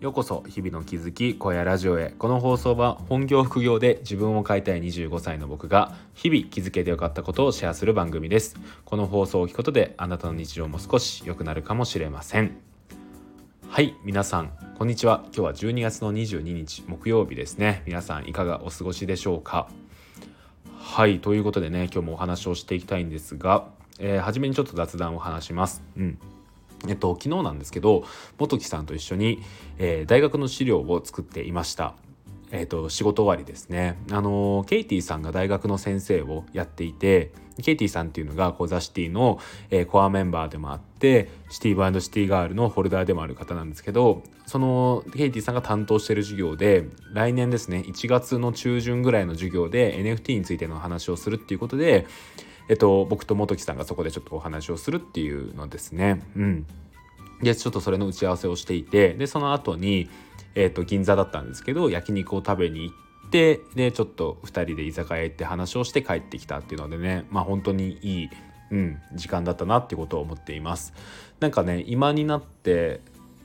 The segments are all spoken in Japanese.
ようこそ日々の気づき小屋ラジオへ。この放送は本業副業で自分を変えたい25歳の僕が日々気づけてよかったことをシェアする番組です。この放送を聞くことであなたの日常も少し良くなるかもしれません。はい、皆さんこんにちは。今日は12月の22日木曜日ですね。皆さんいかがお過ごしでしょうか。はい、ということでね、今日もお話をしていきたいんですが、初めにちょっと雑談を話します。昨日なんですけど、元木さんと一緒に、大学の資料を作っていました。仕事終わりですね。ケイティさんが大学の先生をやっていて、ケイティさんっていうのがザ・シティの、コアメンバーでもあって、シティバー&シティガールのフォルダーでもある方なんですけど、そのケイティさんが担当している授業で、来年ですね、1月の中旬ぐらいの授業で NFT についての話をするっていうことで、僕と元木さんがそこでちょっとお話をするっていうのですね。で、ちょっとそれの打ち合わせをしていて、でその後に、銀座だったんですけど焼肉を食べに行って、でちょっと2人で居酒屋行って話をして帰ってきたっていうのでね、本当にいい、時間だったなってことを思っています。なんかね、今になって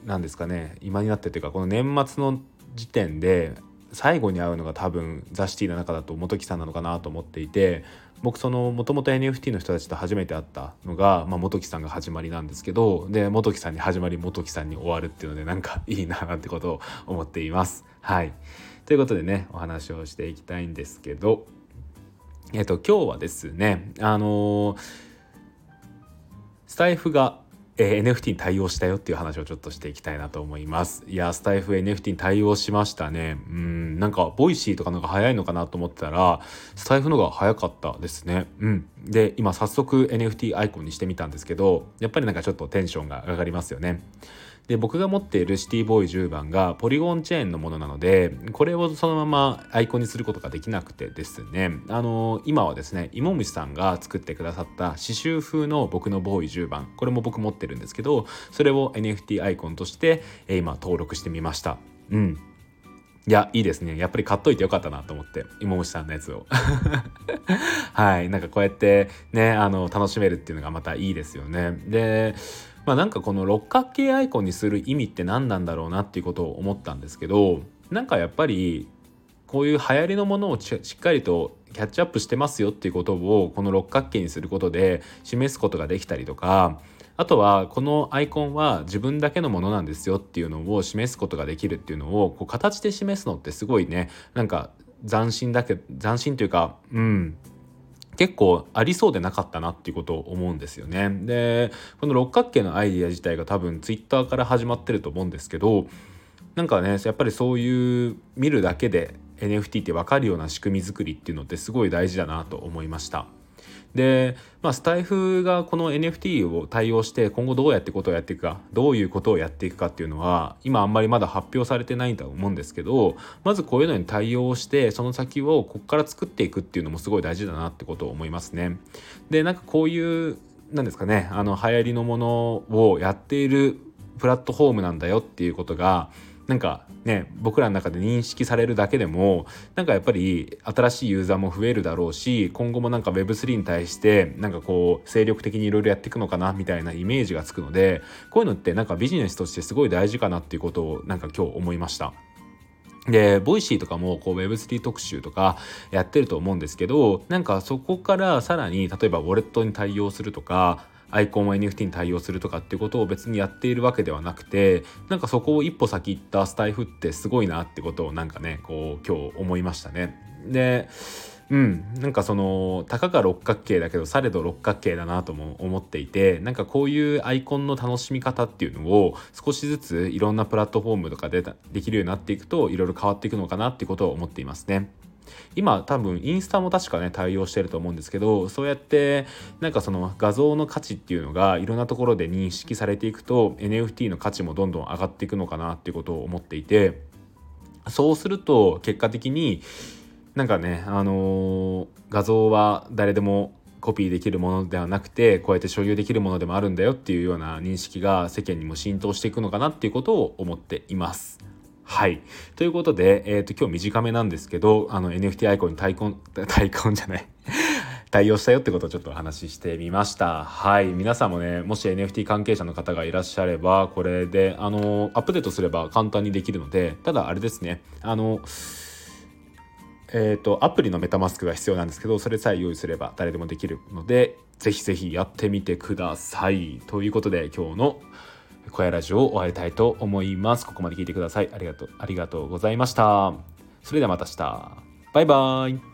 なんですかね、今になってっていうかこの年末の時点で最後に会うのが多分ザ・シティの中だと元木さんなのかなと思っていて、僕そのもともと NFT の人たちと初めて会ったのが、元木さんが始まりなんですけど、で元木さんに始まり元木さんに終わるっていうので、なんかいいななんてことを思っています。はい、ということでね、お話をしていきたいんですけど、今日はですね、スタイフがNFT に対応したよっていう話をちょっとしていきたいなと思います。いや、スタイフ NFT に対応しましたね。なんかボイシーとかのが早いのかなと思ってたら、スタイフのが早かったですね。で、今早速 NFT アイコンにしてみたんですけど、やっぱりなんかちょっとテンションが上がりますよね。で、僕が持っているシティボーイ10番がポリゴンチェーンのものなので、これをそのままアイコンにすることができなくてですね、今はですね、芋虫さんが作ってくださった刺繍風の僕のボーイ10番、これも僕持ってるんですけど、それを NFT アイコンとして今登録してみました。いや、いいですね。やっぱり買っといてよかったなと思って、芋虫さんのやつをはい、なんかこうやってね、楽しめるっていうのがまたいいですよね。で、なんかこの六角形アイコンにする意味って何なんだろうなっていうことを思ったんですけど、なんかやっぱりこういう流行りのものをしっかりとキャッチアップしてますよっていうことをこの六角形にすることで示すことができたりとか、あとはこのアイコンは自分だけのものなんですよっていうのを示すことができるっていうのをこう形で示すのってすごいね、なんか斬新というか、結構ありそうでなかったなっていうことを思うんですよね。で、この六角形のアイディア自体が多分ツイッターから始まってると思うんですけど、なんかね、やっぱりそういう見るだけで NFT って分かるような仕組み作りっていうのってすごい大事だなと思いました。で、スタイフがこの NFT を対応して今後どうやってことをやっていくか、どういうことをやっていくかっていうのは今あんまりまだ発表されてないと思うんですけど、まずこういうのに対応してその先をここから作っていくっていうのもすごい大事だなってことを思いますね。で、なんかこういうなんですかね、流行りのものをやっているプラットフォームなんだよっていうことがなんかね、僕らの中で認識されるだけでも、なんかやっぱり新しいユーザーも増えるだろうし、今後もなんか web3 に対してなんかこう精力的にいろいろやっていくのかなみたいなイメージがつくので、こういうのってなんかビジネスとしてすごい大事かなっていうことをなんか今日思いました。で、ボイシーとかもこう Web3 特集とかやってると思うんですけど、なんかそこからさらに例えばウォレットに対応するとかアイコンは NFT に対応するとかっていうことを別にやっているわけではなくて、なんかそこを一歩先行ったスタイフってすごいなってことをなんかね、こう今日思いましたね。で、なんかそのたかが六角形だけどされど六角形だなとも思っていて、なんかこういうアイコンの楽しみ方っていうのを少しずついろんなプラットフォームとかでできるようになっていくといろいろ変わっていくのかなっていうことを思っていますね。今多分インスタも確かね対応してると思うんですけど、そうやってなんかその画像の価値っていうのがいろんなところで認識されていくと NFT の価値もどんどん上がっていくのかなっていうことを思っていて、そうすると結果的になんかね、画像は誰でもコピーできるものではなくてこうやって所有できるものでもあるんだよっていうような認識が世間にも浸透していくのかなっていうことを思っています。はい、ということで、今日短めなんですけど、NFT アイコンに対抗じゃない対応したよってことをちょっとお話ししてみました。はい、皆さんもね、もし NFT 関係者の方がいらっしゃれば、これでアップデートすれば簡単にできるので、ただあれですね、アプリのメタマスクが必要なんですけど、それさえ用意すれば誰でもできるので、ぜひぜひやってみてください。ということで、今日の小屋ラジオを終わりたいと思います。ここまで聞いてください。ありがとうございました。それではまた明日。バイバイ。